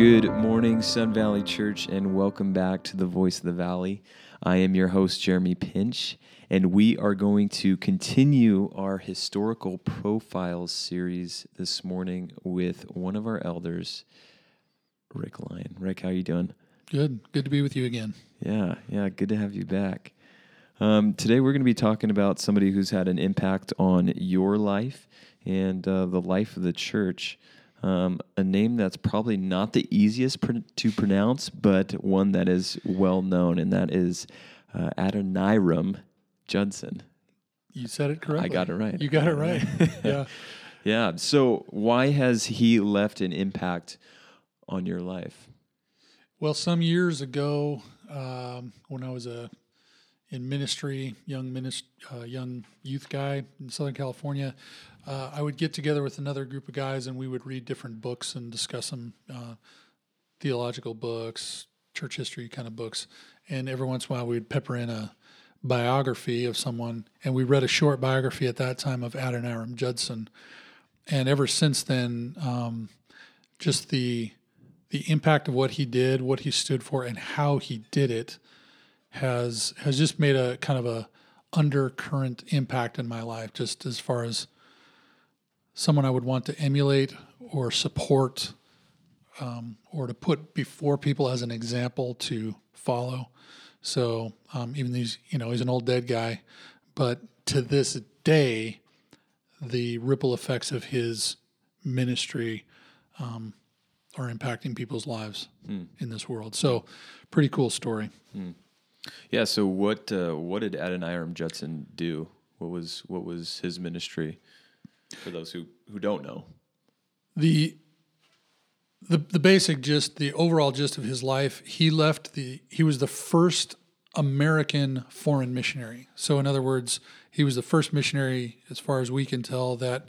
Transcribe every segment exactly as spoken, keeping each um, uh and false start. Good morning, Sun Valley Church, and welcome back to The Voice of the Valley. I am your host, Jeremy Pinch, and we are going to continue our historical profiles series this morning with one of our elders, Rick Lyon. Rick, how are you doing? Good. Good to be with you again. Yeah, yeah, good to have you back. Um, today we're going to be talking about somebody who's had an impact on your life and uh, the life of the church. Um, a name that's probably not the easiest pr- to pronounce, but one that is well known, and that is uh, Adoniram Judson. You said it correctly. I got it right. You got it right. Yeah. Yeah. So why has he left an impact on your life? Well, some years ago, um, when I was a in ministry, young minist- uh, young youth guy in Southern California, Uh, I would get together with another group of guys, and we would read different books and discuss them, uh, theological books, church history kind of books. And every once in a while, we would pepper in a biography of someone, and we read a short biography at that time of Adoniram Judson. And ever since then, um, just the the impact of what he did, what he stood for, and how he did it has has just made a kind of a undercurrent impact in my life, just as far as someone I would want to emulate or support, um, or to put before people as an example to follow. So um, even these, you know, he's an old dead guy, but to this day, the ripple effects of his ministry um, are impacting people's lives mm. in this world. So pretty cool story. Mm. Yeah. So what uh, what did Adoniram Judson do? What was what was his ministry? For those who, who don't know, the the the basic gist, the overall gist of his life, he left the he was the first American foreign missionary. So in other words, he was the first missionary, as far as we can tell, that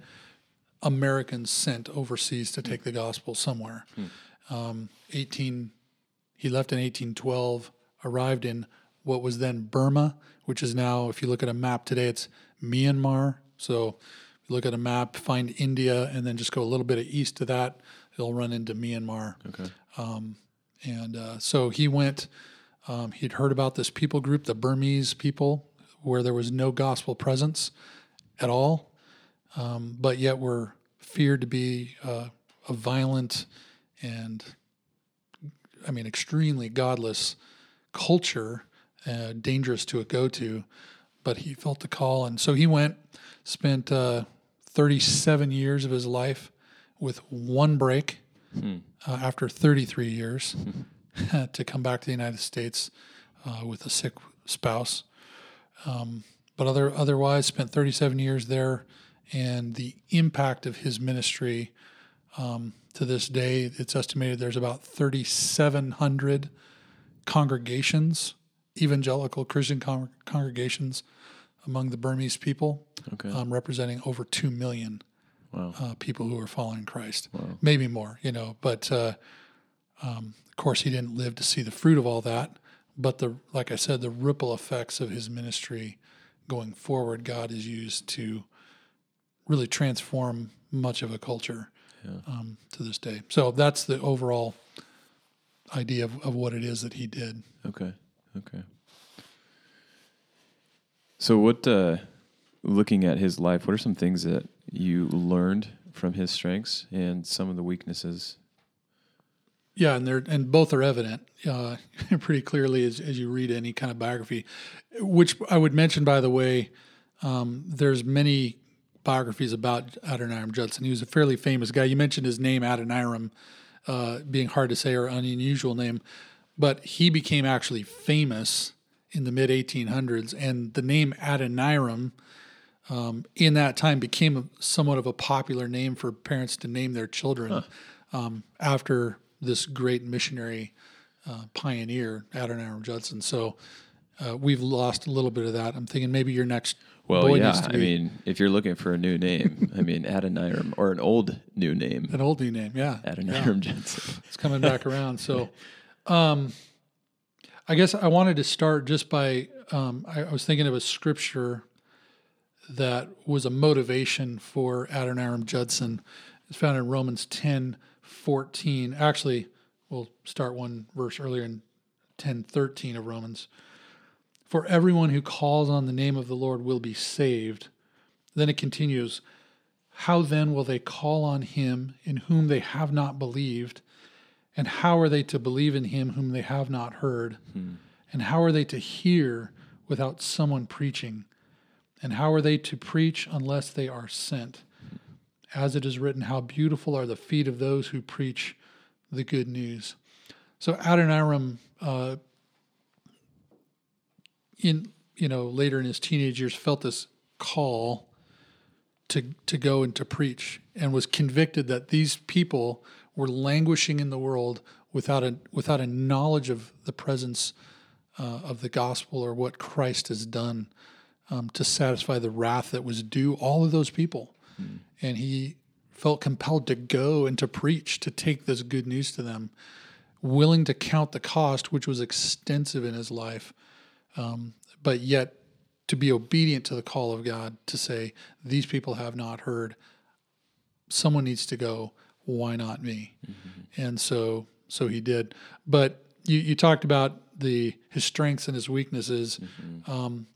Americans sent overseas to take the gospel somewhere. Hmm. Um, eighteen, he left in eighteen twelve, arrived in what was then Burma, which is now, if you look at a map today, it's Myanmar. So look at a map, find India, and then just go a little bit east of that. It'll run into Myanmar. Okay. Um, and uh, so he went, um, he'd heard about this people group, the Burmese people, where there was no gospel presence at all, um, but yet were feared to be uh, a violent and, I mean, extremely godless culture, uh, dangerous to go to. But he felt the call, and so he went, spent uh, thirty-seven years of his life with one break hmm. uh, after thirty-three years to come back to the United States uh, with a sick spouse. Um, but other otherwise spent thirty-seven years there, and the impact of his ministry um, to this day, it's estimated there's about thirty-seven hundred congregations, evangelical Christian con- congregations, among the Burmese people, okay. um, representing over two million wow. uh, people who are following Christ, wow. maybe more, you know, but, uh, um, of course he didn't live to see the fruit of all that, but the, like I said, the ripple effects of his ministry going forward, God is used to really transform much of a culture, yeah. um, to this day. So that's the overall idea of, of what it is that he did. Okay. Okay. So what, uh, looking at his life, what are some things that you learned from his strengths and some of the weaknesses? Yeah, and they're and both are evident uh, pretty clearly as, as you read any kind of biography, which I would mention, by the way, um, there's many biographies about Adoniram Judson. He was a fairly famous guy. You mentioned his name, Adoniram, uh, being hard to say or an unusual name, but he became actually famous in the mid eighteen hundreds, and the name Adoniram um, in that time became a, somewhat of a popular name for parents to name their children huh. um, after this great missionary uh, pioneer, Adoniram Judson. So uh, we've lost a little bit of that. I'm thinking maybe your next well, boy yeah, needs to be... Well, yeah, I mean, if you're looking for a new name, I mean, Adoniram, or an old new name. An old new name, yeah. Adoniram yeah. Judson. It's coming back around, so... Um, I guess I wanted to start just by, um, I, I was thinking of a scripture that was a motivation for Adoniram Judson. It's found in Romans ten fourteen. Actually, We'll start one verse earlier in ten thirteen of Romans. For everyone who calls on the name of the Lord will be saved. Then it continues, how then will they call on him in whom they have not believed? And how are they to believe in him whom they have not heard? Hmm. And how are they to hear without someone preaching? And how are they to preach unless they are sent? As it is written, how beautiful are the feet of those who preach the good news. So Adoniram, uh, in you know later in his teenage years, felt this call to to go and to preach, and was convicted that these people were languishing in the world without a without a knowledge of the presence uh, of the gospel or what Christ has done um, to satisfy the wrath that was due all of those people. Mm. And he felt compelled to go and to preach, to take this good news to them, willing to count the cost, which was extensive in his life, um, but yet to be obedient to the call of God to say, these people have not heard. Someone needs to go. Why not me? Mm-hmm. And so so he did. But you, you talked about the his strengths and his weaknesses. Mm-hmm. Um,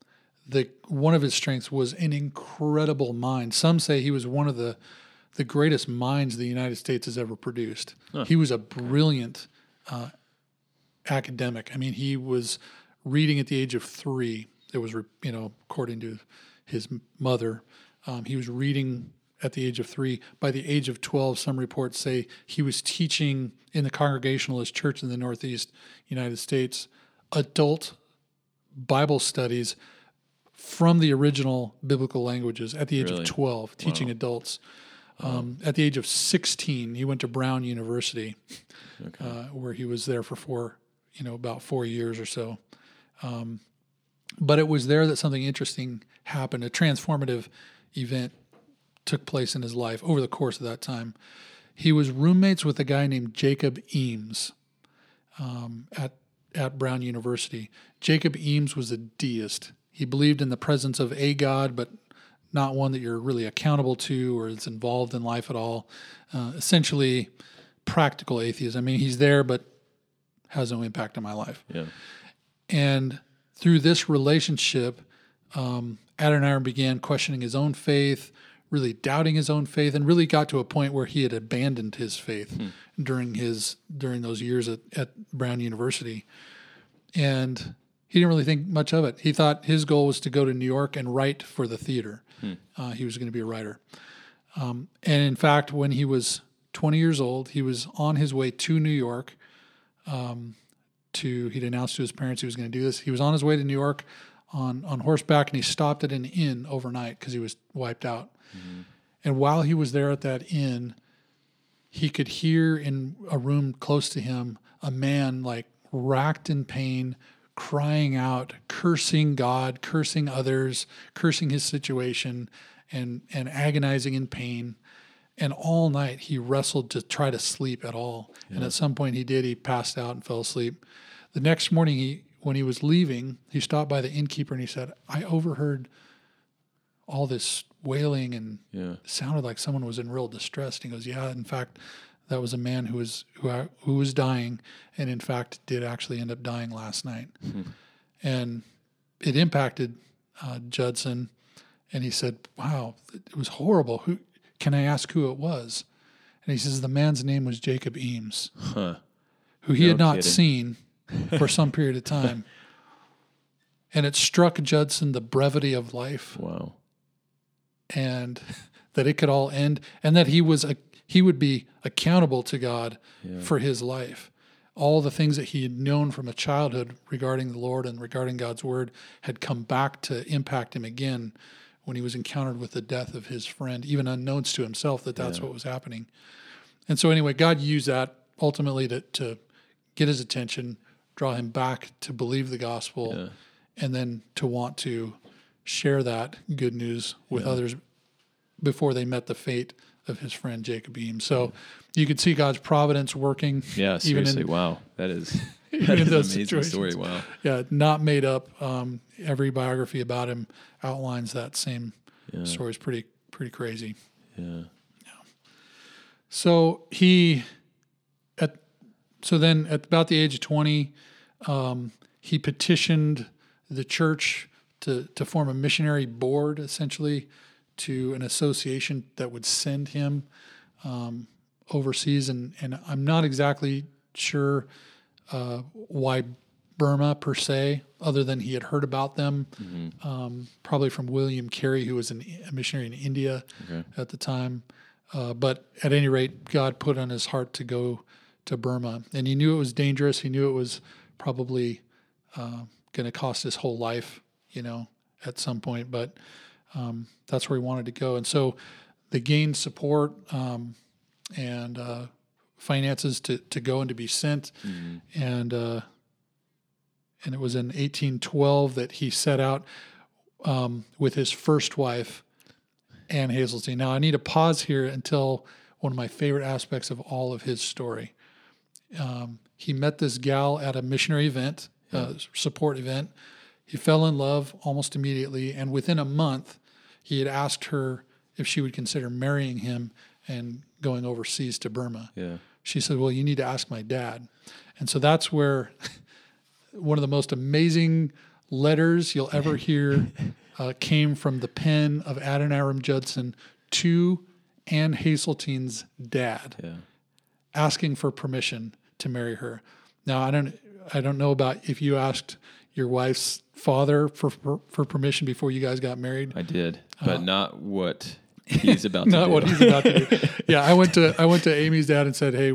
the one of his strengths was an incredible mind. Some say he was one of the the greatest minds the United States has ever produced. Huh. He was a brilliant uh, academic. I mean, he was reading at the age of three. It was, you know, according to his mother, um, he was reading at the age of three. By the age of twelve, some reports say he was teaching in the Congregationalist Church in the Northeast United States adult Bible studies from the original biblical languages at the age really? of twelve, teaching wow. adults. Um, oh. At the age of sixteen, he went to Brown University, okay. uh, where he was there for four, you know, about four years or so. Um, but it was there that something interesting happened. A transformative event took place in his life over the course of that time. He was roommates with a guy named Jacob Eames um, at at Brown University. Jacob Eames was a deist. He believed in the presence of a God, but not one that you're really accountable to or is involved in life at all. Uh, essentially, practical atheism. I mean, he's there, but has no impact on my life. Yeah. And through this relationship, um, Adoniram began questioning his own faith, really doubting his own faith, and really got to a point where he had abandoned his faith hmm. during his during those years at, at Brown University. And he didn't really think much of it. He thought his goal was to go to New York and write for the theater. Hmm. Uh, he was going to be a writer. Um, and in fact, when he was twenty years old, he was on his way to New York. Um, to he'd announced to his parents he was going to do this. He was on his way to New York on, on horseback, and he stopped at an inn overnight because he was wiped out. Mm-hmm. And while he was there at that inn, he could hear in a room close to him a man like racked in pain, crying out, cursing God, cursing others, cursing his situation, and and agonizing in pain. And all night he wrestled to try to sleep at all. Yeah. And at some point he did. He passed out and fell asleep. The next morning, he when he was leaving, he stopped by the innkeeper and he said, I overheard all this wailing and yeah. it sounded like someone was in real distress. And he goes, yeah, in fact, that was a man who was who I, who was dying, and in fact did actually end up dying last night. Mm-hmm. And it impacted uh, Judson, and he said, wow, it was horrible. Who can I ask who it was? And he says the man's name was Jacob Eames, huh. who he no had not kidding. seen for some period of time. And it struck Judson the brevity of life. Wow. And that it could all end, and that he was a he would be accountable to God yeah. for his life. All the things that he had known from a childhood regarding the Lord and regarding God's word had come back to impact him again when he was encountered with the death of his friend, even unknowns to himself that that's yeah. what was happening. And so anyway, God used that ultimately to to get his attention, draw him back to believe the gospel, yeah. and then to want to share that good news with yeah. others before they met the fate of his friend Jacob Eames. So yeah. you could see God's providence working. Yeah, seriously, even in, wow. That is, that is an amazing situations. story, wow. Yeah, not made up. Um, every biography about him outlines that same yeah. story. It's pretty, pretty crazy. Yeah. yeah. So he, at So then at about the age of twenty, um, he petitioned the church to, to form a missionary board, essentially, to an association that would send him um, overseas. And, and I'm not exactly sure uh, why Burma, per se, other than he had heard about them, mm-hmm. um, probably from William Carey, who was an, a missionary in India okay. at the time. Uh, but at any rate, God put on his heart to go to Burma. And he knew it was dangerous. He knew it was probably uh, going to cost his whole life, you know, at some point. But um, that's where he wanted to go. And so they gained support um, and uh, finances to, to go and to be sent. Mm-hmm. And uh, and it was in eighteen twelve that he set out um, with his first wife, Ann Hazeltine. Now, I need to pause here until one of my favorite aspects of all of his story. Um, he met this gal at a missionary event, yeah. uh, support event. He fell in love almost immediately, and within a month, he had asked her if she would consider marrying him and going overseas to Burma. Yeah. She said, well, you need to ask my dad. And so that's where one of the most amazing letters you'll ever hear uh, came from the pen of Adoniram Judson to Ann Hasseltine's dad. Yeah. Asking for permission to marry her. Now, I don't, I don't know about if you asked your wife's father for for, for permission before you guys got married. I did, uh, but not what he's about to do. Not what he's about to do. Yeah, I went to I went to Amy's dad and said, "Hey,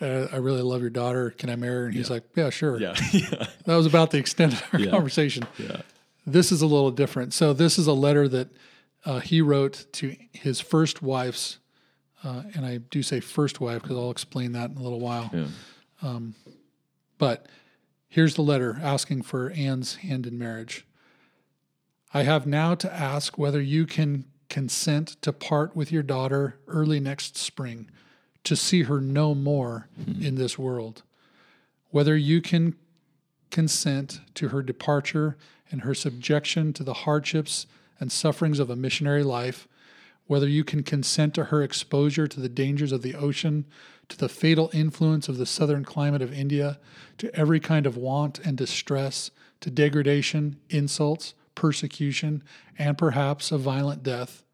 uh, I really love your daughter. Can I marry her?" And he's yeah. like, "Yeah, sure." Yeah. yeah. That was about the extent of our yeah. conversation. Yeah. This is a little different. So this is a letter that uh, he wrote to his first wife's. Uh, and I do say first wife because I'll explain that in a little while. Yeah. Um, but here's the letter asking for Anne's hand in marriage. I have now to ask whether you can consent to part with your daughter early next spring, to see her no more mm-hmm. in this world, whether you can consent to her departure and her subjection to the hardships and sufferings of a missionary life, whether you can consent to her exposure to the dangers of the ocean, to the fatal influence of the southern climate of India, to every kind of want and distress, to degradation, insults, persecution, and perhaps a violent death.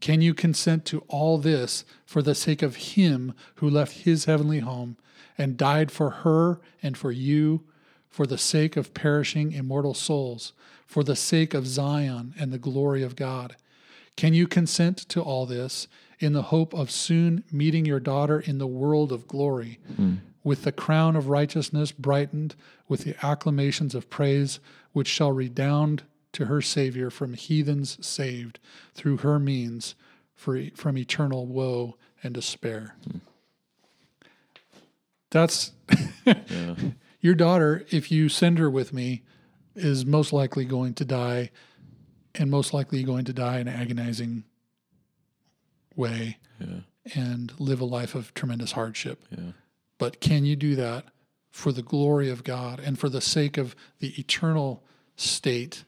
Can you consent to all this for the sake of him who left his heavenly home and died for her and for you, for the sake of perishing immortal souls, for the sake of Zion and the glory of God? Can you consent to all this in the hope of soon meeting your daughter in the world of glory, mm. with the crown of righteousness brightened with the acclamations of praise, which shall redound to her Savior from heathens saved through her means free from eternal woe and despair? Mm. That's yeah. your daughter, if you send her with me, is most likely going to die. And most likely going to die in an agonizing way yeah. and live a life of tremendous hardship. Yeah. But can you do that for the glory of God and for the sake of the eternal state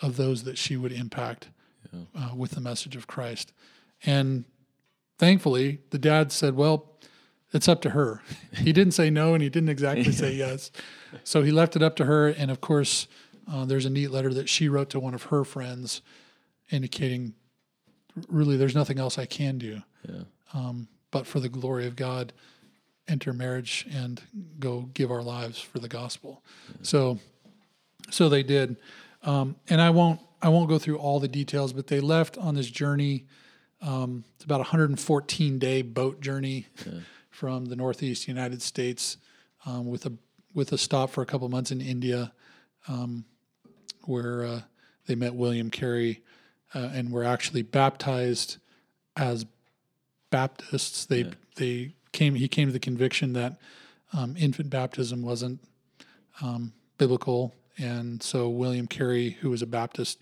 of those that she would impact yeah. uh, with the message of Christ? And thankfully, the dad said, well, it's up to her. He didn't say no, and he didn't exactly say yes. So he left it up to her, and of course, Uh, there's a neat letter that she wrote to one of her friends indicating, really, there's nothing else I can do. Yeah. Um, but for the glory of God, enter marriage and go give our lives for the gospel. Yeah. So so they did. Um, and I won't I won't go through all the details, but they left on this journey. Um, it's about a one hundred fourteen day boat journey yeah. from the Northeast United States um, with a with a stop for a couple months in India, Um, where uh, they met William Carey uh, and were actually baptized as Baptists. They yeah. they came. He came to the conviction that um, infant baptism wasn't um, biblical, and so William Carey, who was a Baptist,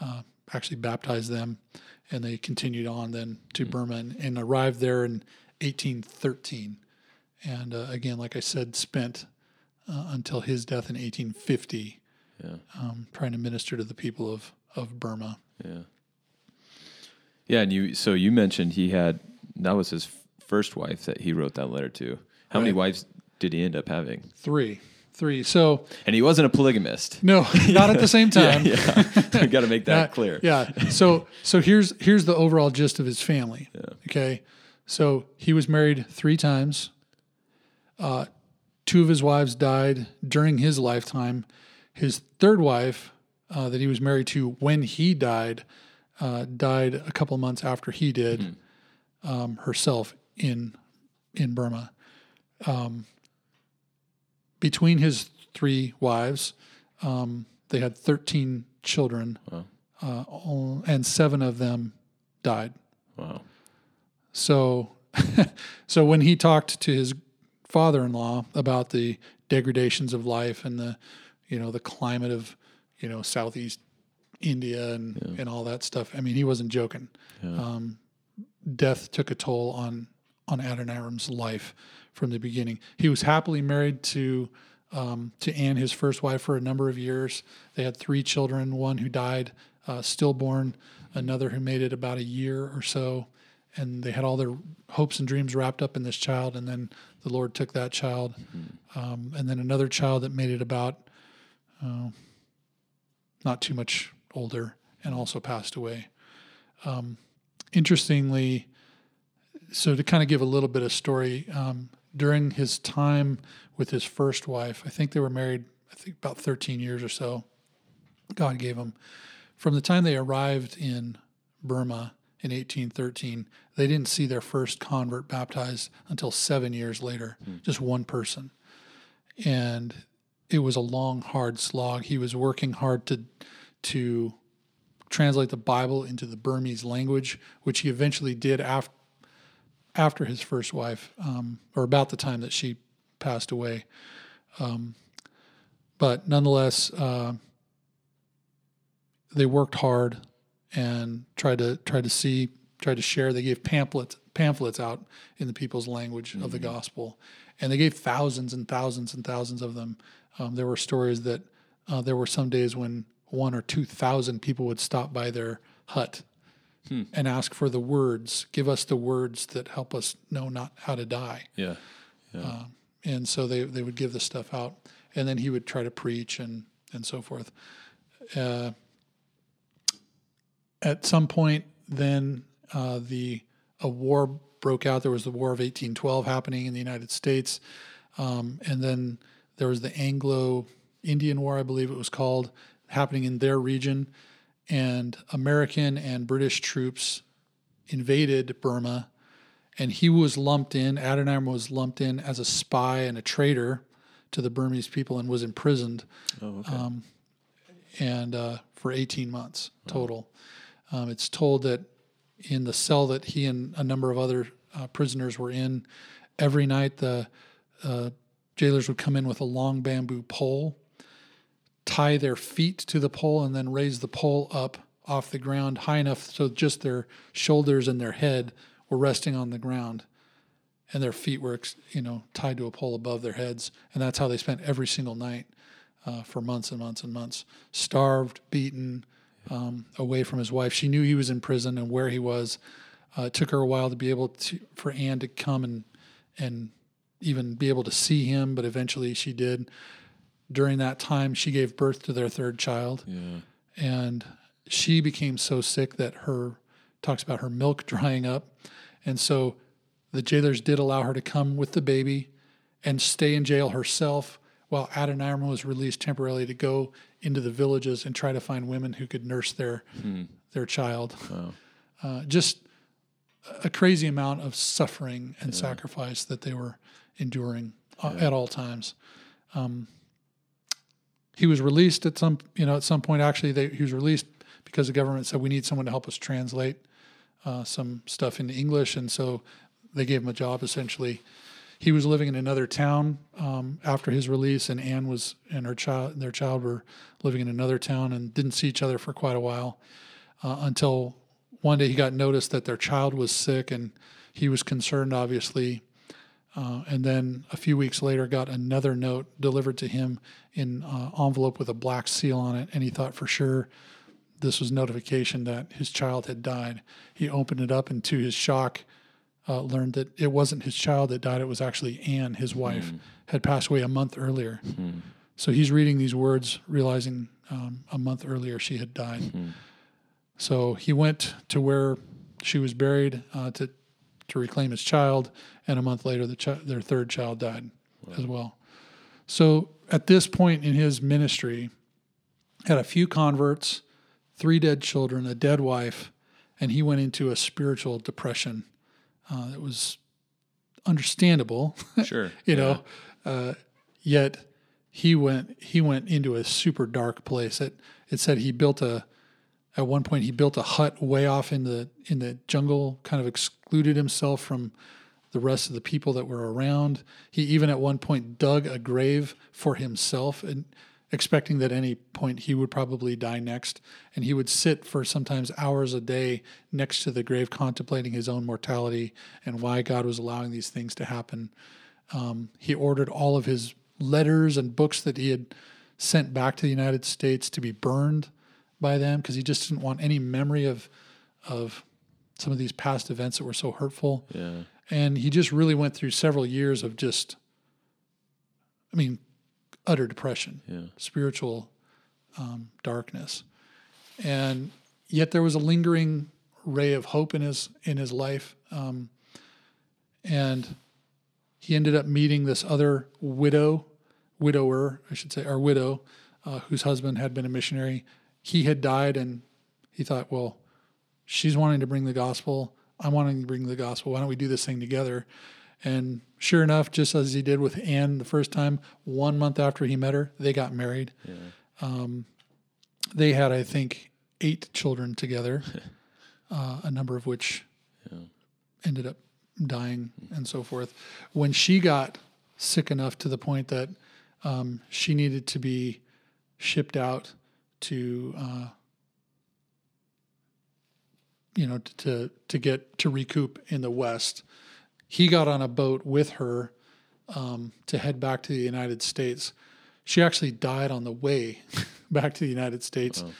uh, actually baptized them, and they continued on then to mm-hmm. Burma and, and arrived there in eighteen thirteen. And uh, again, like I said, spent Uh, until his death in eighteen fifty, yeah. um, trying to minister to the people of, of Burma. Yeah. Yeah, and you. So you mentioned he had, that was his first wife that he wrote that letter to. How right. many wives did he end up having? Three. Three. So, and he wasn't a polygamist. No, not at the same time. yeah, yeah. Got to make that not, clear. Yeah. So, so here's here's the overall gist of his family. Yeah. Okay. So he was married three times. Uh, two of his wives died during his lifetime. His third wife, uh, that he was married to when he died, uh, died a couple of months after he did, mm-hmm. um, herself in in Burma. Um, between his three wives, um, they had thirteen children, wow. uh, all, and seven of them died. Wow. So, so when he talked to his father-in-law about the degradations of life and the, you know, the climate of, you know, Southeast India and, yeah. and all that stuff, I mean, he wasn't joking. Yeah. Um, death took a toll on, on Adoniram's life from the beginning. He was happily married to um, to Ann, his first wife, for a number of years. They had three children, one who died uh, stillborn, another who made it about a year or so, and they had all their hopes and dreams wrapped up in this child, and then the Lord took that child. Mm-hmm. Um, and then another child that made it about uh, not too much older and also passed away. Um, interestingly, so to kind of give a little bit of story, um, during his time with his first wife, I think they were married, I think about thirteen years or so, God gave them. From the time they arrived in Burma in eighteen thirteen, they didn't see their first convert baptized until seven years later, mm. just one person. And it was a long, hard slog. He was working hard to to translate the Bible into the Burmese language, which he eventually did after after his first wife, um, or about the time that she passed away. Um, but nonetheless, uh, they worked hard and tried to tried to see, tried to share. They gave pamphlets pamphlets out in the people's language mm-hmm. of the gospel. And they gave thousands and thousands and thousands of them. Um, there were stories that uh, there were some days when one or two thousand people would stop by their hut Hmm. and ask for the words, give us the words that help us know not how to die. Yeah. yeah. Uh, and so they, they would give this stuff out, and then he would try to preach and, and so forth. Uh, at some point then uh, the a war broke out. There was the War of eighteen twelve happening in the United States. Um, and then there was the Anglo-Indian War, I believe it was called, happening in their region. And American and British troops invaded Burma, and he was lumped in, Adoniram was lumped in as a spy and a traitor to the Burmese people and was imprisoned oh, okay. um, and uh, for eighteen months total. Wow. Um, it's told that in the cell that he and a number of other uh, prisoners were in, every night the uh, jailers would come in with a long bamboo pole, tie their feet to the pole, and then raise the pole up off the ground high enough so just their shoulders and their head were resting on the ground, and their feet were, you know, tied to a pole above their heads. And that's how they spent every single night uh, for months and months and months, starved, beaten, um, away from his wife. She knew he was in prison and where he was. Uh, it took her a while to be able to, for Ann to come and and even be able to see him, but eventually she did. During that time, she gave birth to their third child, yeah. and she became so sick that her, talks about her milk drying up, and so the jailers did allow her to come with the baby and stay in jail herself while Adoniram was released temporarily to go into the villages and try to find women who could nurse their hmm. their child. Wow. Uh, just a crazy amount of suffering and yeah. sacrifice that they were enduring yeah. at all times. Um He was released at some, you know, at some point. Actually, they, he was released because the government said we need someone to help us translate uh, some stuff into English, and so they gave him a job. Essentially, he was living in another town um, after his release, and Ann was and her child, their child, were living in another town and didn't see each other for quite a while uh, until one day he got noticed that their child was sick, and he was concerned, obviously. Uh, and then a few weeks later got another note delivered to him in an uh, envelope with a black seal on it, and he thought for sure this was notification that his child had died. He opened it up, and to his shock, uh, learned that it wasn't his child that died. It was actually Ann, his wife, mm. had passed away a month earlier. Mm. So he's reading these words, realizing um, a month earlier she had died. Mm. So he went to where she was buried uh, to to reclaim his child, and a month later the chi- their third child died wow. as well. So at this point in his ministry, had a few converts, three dead children, a dead wife, and he went into a spiritual depression uh, that was understandable. Sure. you yeah. know, uh, yet he went he went into a super dark place. It it said he built a At one point, he built a hut way off in the in the jungle, kind of excluded himself from the rest of the people that were around. He even at one point dug a grave for himself, and expecting that at any point he would probably die next. And he would sit for sometimes hours a day next to the grave, contemplating his own mortality and why God was allowing these things to happen. Um, he ordered all of his letters and books that he had sent back to the United States to be burned by them, because he just didn't want any memory of of some of these past events that were so hurtful. Yeah. And he just really went through several years of just, I mean, utter depression, yeah. spiritual um, darkness. And yet there was a lingering ray of hope in his in his life. Um, and he ended up meeting this other widow, widower, I should say, or widow, uh, whose husband had been a missionary. He had died, and he thought, well, she's wanting to bring the gospel. I'm wanting to bring the gospel. Why don't we do this thing together? And sure enough, just as he did with Ann the first time, one month after he met her, they got married. Yeah. Um, they had, I think, eight children together, uh, a number of which yeah. ended up dying and so forth. When she got sick enough to the point that um, she needed to be shipped out to, uh, you know, to, to, to get to recoup in the West. He got on a boat with her um, to head back to the United States. She actually died on the way back to the United States. Wow.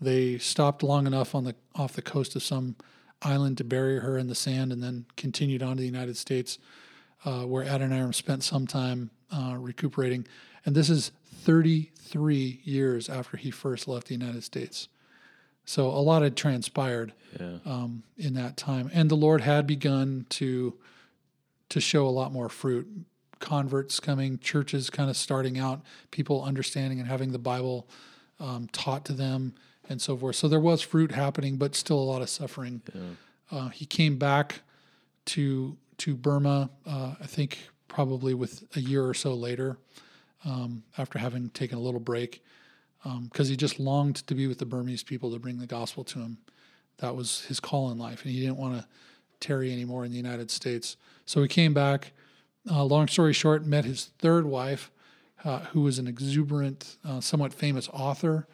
They stopped long enough on the off the coast of some island to bury her in the sand, and then continued on to the United States, uh, where Adoniram spent some time uh, recuperating. And this is thirty-three years after he first left the United States. So a lot had transpired yeah. um, in that time. And the Lord had begun to to show a lot more fruit. Converts coming, churches kind of starting out, people understanding and having the Bible um, taught to them and so forth. So there was fruit happening, but still a lot of suffering. Yeah. Uh, he came back to, to Burma, uh, I think probably with a year or so later, Um, after having taken a little break, because um, he just longed to be with the Burmese people to bring the gospel to him. That was his call in life, and he didn't want to tarry anymore in the United States. So he came back, uh, long story short, met his third wife, uh, who was an exuberant, uh, somewhat famous author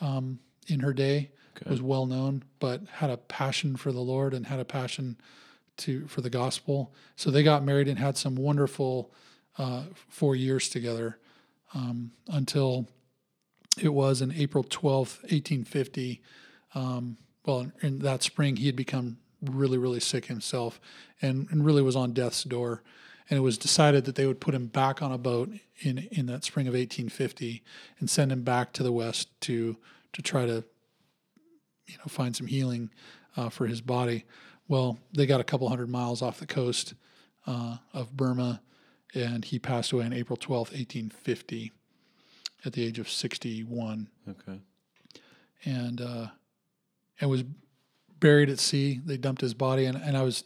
um, in her day, okay. was well known, but had a passion for the Lord and had a passion to for the gospel. So they got married and had some wonderful uh, four years together. Um, until it was on April twelfth, eighteen fifty. Um, well, in that spring, he had become really, really sick himself and, and really was on death's door. And it was decided that they would put him back on a boat in, in that spring of eighteen fifty and send him back to the West to to try to you know find some healing uh, for his body. Well, they got a couple hundred miles off the coast uh, of Burma, and he passed away on April twelfth, eighteen fifty, at the age of sixty-one. Okay. And uh, and was buried at sea. They dumped his body, and and I was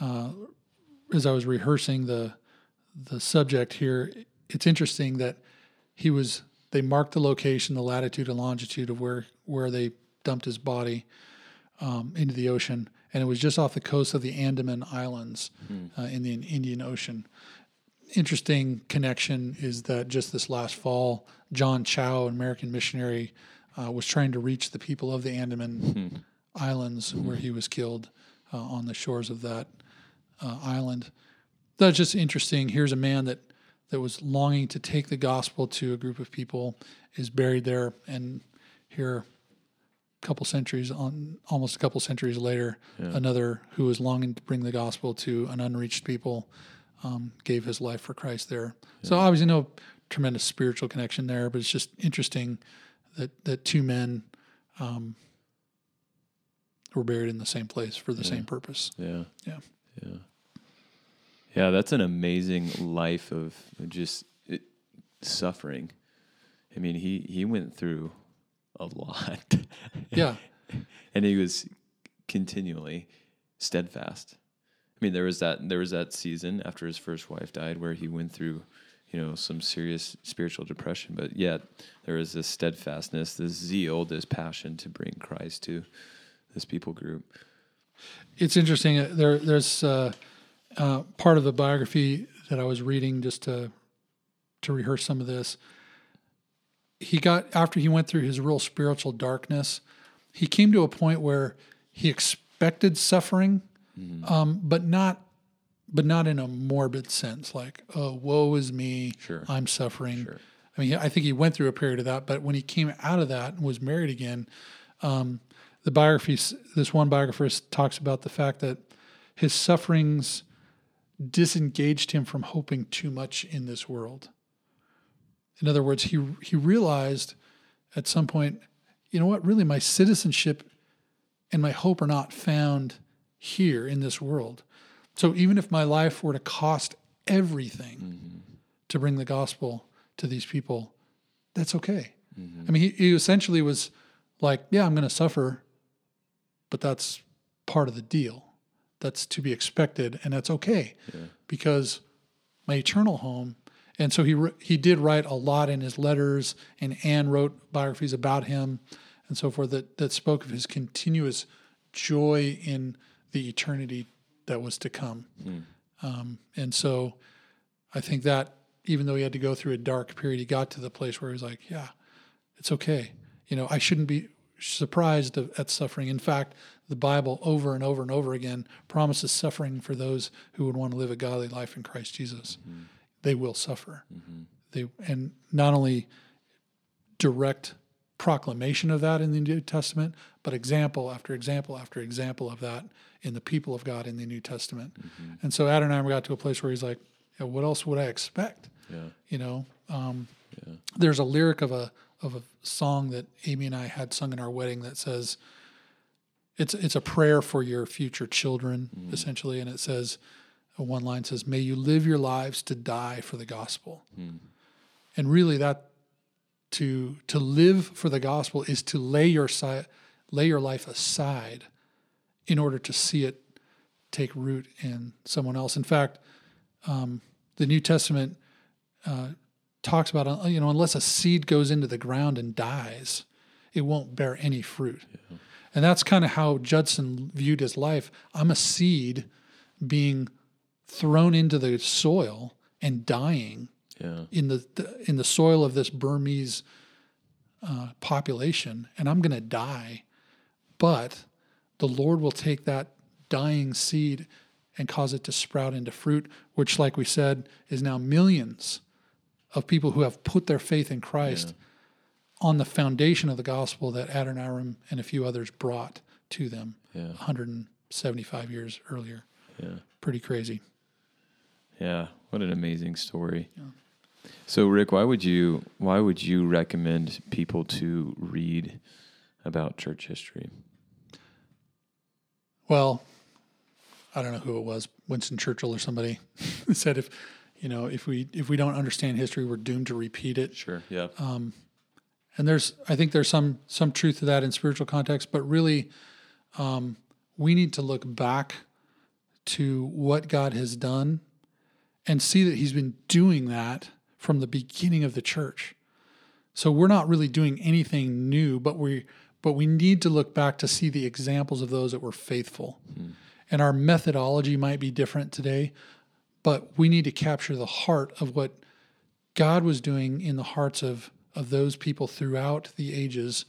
uh, as I was rehearsing the the subject here. It's interesting that he was. They marked the location, the latitude and longitude of where where they dumped his body um, into the ocean, and it was just off the coast of the Andaman Islands hmm. uh, in the Indian Ocean. Interesting connection is that just this last fall, John Chow, an American missionary, uh, was trying to reach the people of the Andaman mm-hmm. Islands mm-hmm. where he was killed uh, on the shores of that uh, island. That's just interesting. Here's a man that, that was longing to take the gospel to a group of people, is buried there, and here couple centuries on, almost a couple centuries later, yeah. another who was longing to bring the gospel to an unreached people um, gave his life for Christ there. Yeah. So obviously no tremendous spiritual connection there, but it's just interesting that, that two men um, were buried in the same place for the yeah. same purpose. Yeah. Yeah. Yeah. Yeah. That's an amazing life of just it, suffering. I mean, he, he went through a lot. Yeah. And he was continually steadfast. I mean, there was that there was that season after his first wife died where he went through, you know, some serious spiritual depression, but yet there was this steadfastness, this zeal, this passion to bring Christ to this people group. It's interesting. There there's uh, uh, part of the biography that I was reading just to to rehearse some of this. He got, after he went through his real spiritual darkness, he came to a point where he expected suffering, mm-hmm. um, but not, but not in a morbid sense, like, oh, woe is me, sure. I'm suffering. Sure. I mean, I think he went through a period of that, but when he came out of that and was married again, um, the biography, this one biographer talks about the fact that his sufferings disengaged him from hoping too much in this world. In other words, he he realized at some point, you know what, really my citizenship and my hope are not found here in this world. So even if my life were to cost everything mm-hmm. to bring the gospel to these people, that's okay. Mm-hmm. I mean, he, he essentially was like, yeah, I'm going to suffer, but that's part of the deal. That's to be expected, and that's okay yeah. because my eternal home. And so he he did write a lot in his letters, and Anne wrote biographies about him and so forth that, that spoke of his continuous joy in the eternity that was to come. Mm. Um, and so I think that even though he had to go through a dark period, he got to the place where he was like, yeah, it's okay. You know, I shouldn't be surprised at suffering. In fact, the Bible over and over and over again promises suffering for those who would want to live a godly life in Christ Jesus. Mm. They will suffer. Mm-hmm. They and not only direct proclamation of that in the New Testament, but example after example after example of that in the people of God in the New Testament. Mm-hmm. And so Adoniram got to a place where he's like, yeah, "What else would I expect?" Yeah. You know, um, yeah. There's a lyric of a of a song that Amy and I had sung in our wedding that says, "It's it's a prayer for your future children," mm-hmm. essentially, and it says. One line says, may you live your lives to die for the gospel. Mm. And really that to to live for the gospel is to lay your si- lay your life aside in order to see it take root in someone else. In fact, um, the New Testament uh, talks about, you know, unless a seed goes into the ground and dies, it won't bear any fruit. Yeah. And that's kind of how Judson viewed his life. I'm a seed being thrown into the soil and dying yeah. in the, the in the soil of this Burmese uh, population, and I'm going to die, but the Lord will take that dying seed and cause it to sprout into fruit, which, like we said, is now millions of people who have put their faith in Christ yeah. on the foundation of the gospel that Adoniram and a few others brought to them yeah. one hundred seventy-five years earlier. Yeah, pretty crazy. Yeah, what an amazing story. Yeah. So, Rick, why would you why would you recommend people to read about church history? Well, I don't know who it was, Winston Churchill or somebody, said if you know if we if we don't understand history, we're doomed to repeat it. Sure. Yeah. Um, and there's I think there's some some truth to that in spiritual context, but really, um, we need to look back to what God has done and see that he's been doing that from the beginning of the church. So we're not really doing anything new, but we but we need to look back to see the examples of those that were faithful. Mm. And our methodology might be different today, but we need to capture the heart of what God was doing in the hearts of, of those people throughout the ages,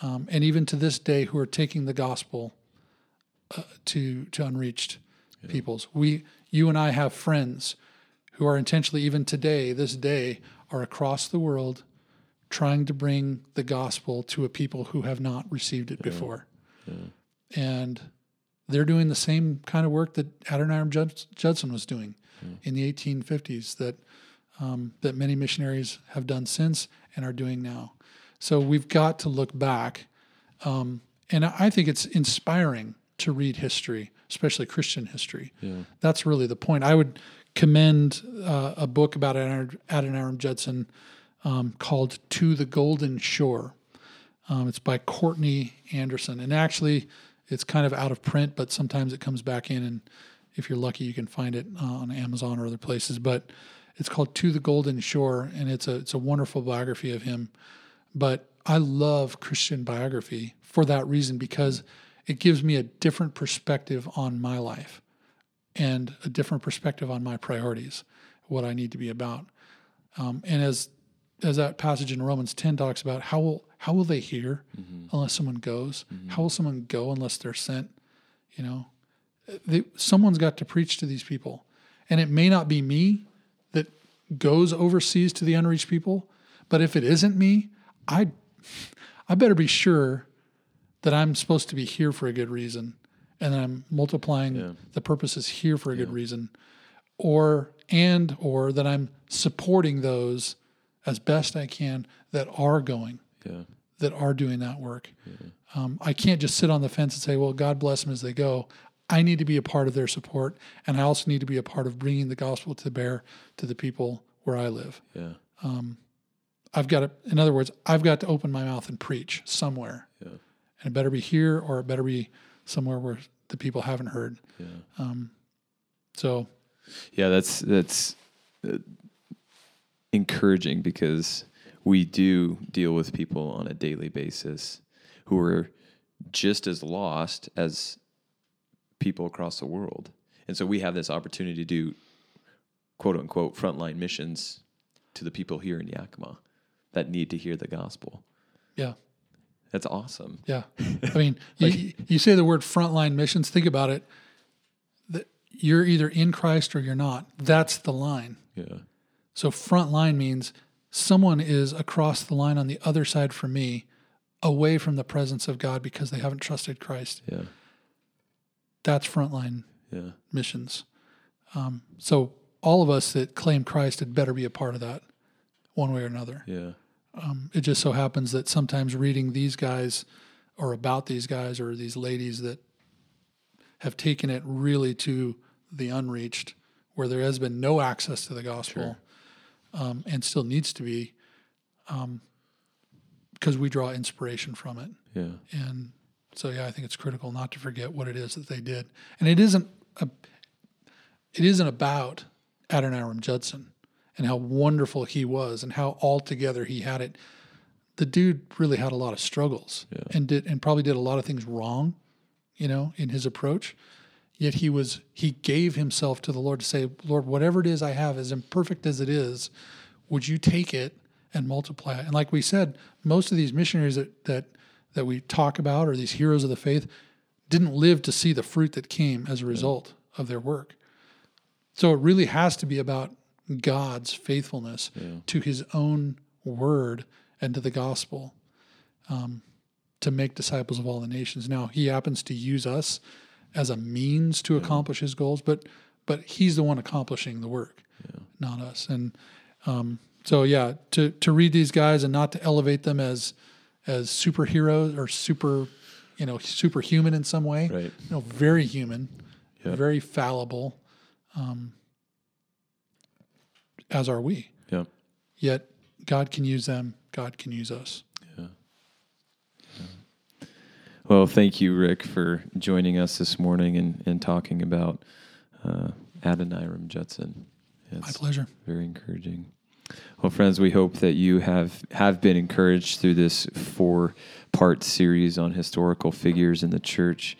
um, and even to this day who are taking the gospel uh, to, to unreached peoples. We, you and I have friends who are intentionally, even today, this day, are across the world trying to bring the gospel to a people who have not received it yeah. before. Yeah. And they're doing the same kind of work that Adoniram Judson was doing yeah. in the eighteen fifties that um, that many missionaries have done since and are doing now. So we've got to look back. Um, and I think it's inspiring to read history, especially Christian history. Yeah. That's really the point. I would commend uh, a book about Adoniram Judson um, called To the Golden Shore. Um, it's by Courtney Anderson. And actually, it's kind of out of print, but sometimes it comes back in, and if you're lucky, you can find it uh, on Amazon or other places. But it's called To the Golden Shore, and it's a it's a wonderful biography of him. But I love Christian biography for that reason, because it gives me a different perspective on my life and a different perspective on my priorities, what I need to be about. Um, and as as that passage in Romans ten talks about, how will how will they hear mm-hmm. unless someone goes? Mm-hmm. How will someone go unless they're sent? You know, they, someone's got to preach to these people. And it may not be me that goes overseas to the unreached people, but if it isn't me, I I better be sure that I'm supposed to be here for a good reason, and that I'm multiplying yeah. the purposes here for a yeah. good reason, or and or that I'm supporting those as best I can that are going, yeah. that are doing that work. Yeah. Um, I can't just sit on the fence and say, well, God bless them as they go. I need to be a part of their support, and I also need to be a part of bringing the gospel to bear to the people where I live. Yeah. Um, I've got to, in other words, I've got to open my mouth and preach somewhere. Yeah. And it better be here, or it better be somewhere where the people haven't heard. Yeah. Um, so. Yeah, that's, that's uh, encouraging, because we do deal with people on a daily basis who are just as lost as people across the world. And so we have this opportunity to do quote unquote frontline missions to the people here in Yakima that need to hear the gospel. Yeah. That's awesome. Yeah. I mean, like, you, you say the word frontline missions, think about it. You're either in Christ or you're not. That's the line. Yeah. So frontline means someone is across the line on the other side from me, away from the presence of God because they haven't trusted Christ. Yeah. That's frontline yeah. missions. Um, so all of us that claim Christ had better be a part of that one way or another. Yeah. Um, it just so happens that sometimes reading these guys or about these guys or these ladies that have taken it really to the unreached, where there has been no access to the gospel sure. um, and still needs to be, um, because we draw inspiration from it. Yeah. And so, yeah, I think it's critical not to forget what it is that they did. And it isn't a, it isn't about Adoniram Judson and how wonderful he was and how altogether he had it. The dude really had a lot of struggles yeah. and did, and probably did a lot of things wrong, you know, in his approach. Yet he was, he gave himself to the Lord to say, Lord, whatever it is I have, as imperfect as it is, would you take it and multiply it? And like we said, most of these missionaries that, that, that we talk about, or these heroes of the faith, didn't live to see the fruit that came as a result yeah. of their work. So it really has to be about God's faithfulness yeah. to his own word and to the gospel, um, to make disciples of all the nations. Now, he happens to use us as a means to yeah. accomplish his goals, but but he's the one accomplishing the work, yeah. not us. And um, so, yeah, to, to read these guys and not to elevate them as as superheroes or super, you know, superhuman in some way. Right. No, very human, yeah. very fallible. Um, as are we. Yeah. Yet God can use them. God can use us. Yeah. yeah. Well, thank you, Rick, for joining us this morning and, and talking about uh, Adoniram Judson. It's My pleasure. Very encouraging. Well, friends, we hope that you have, have been encouraged through this four-part series on historical figures in the church.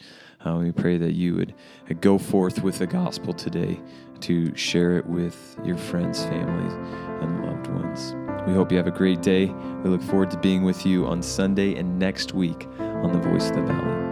Uh, we pray that you would uh, go forth with the gospel today to share it with your friends, families, and loved ones. We hope you have a great day. We look forward to being with you on Sunday and next week on The Voice of the Valley.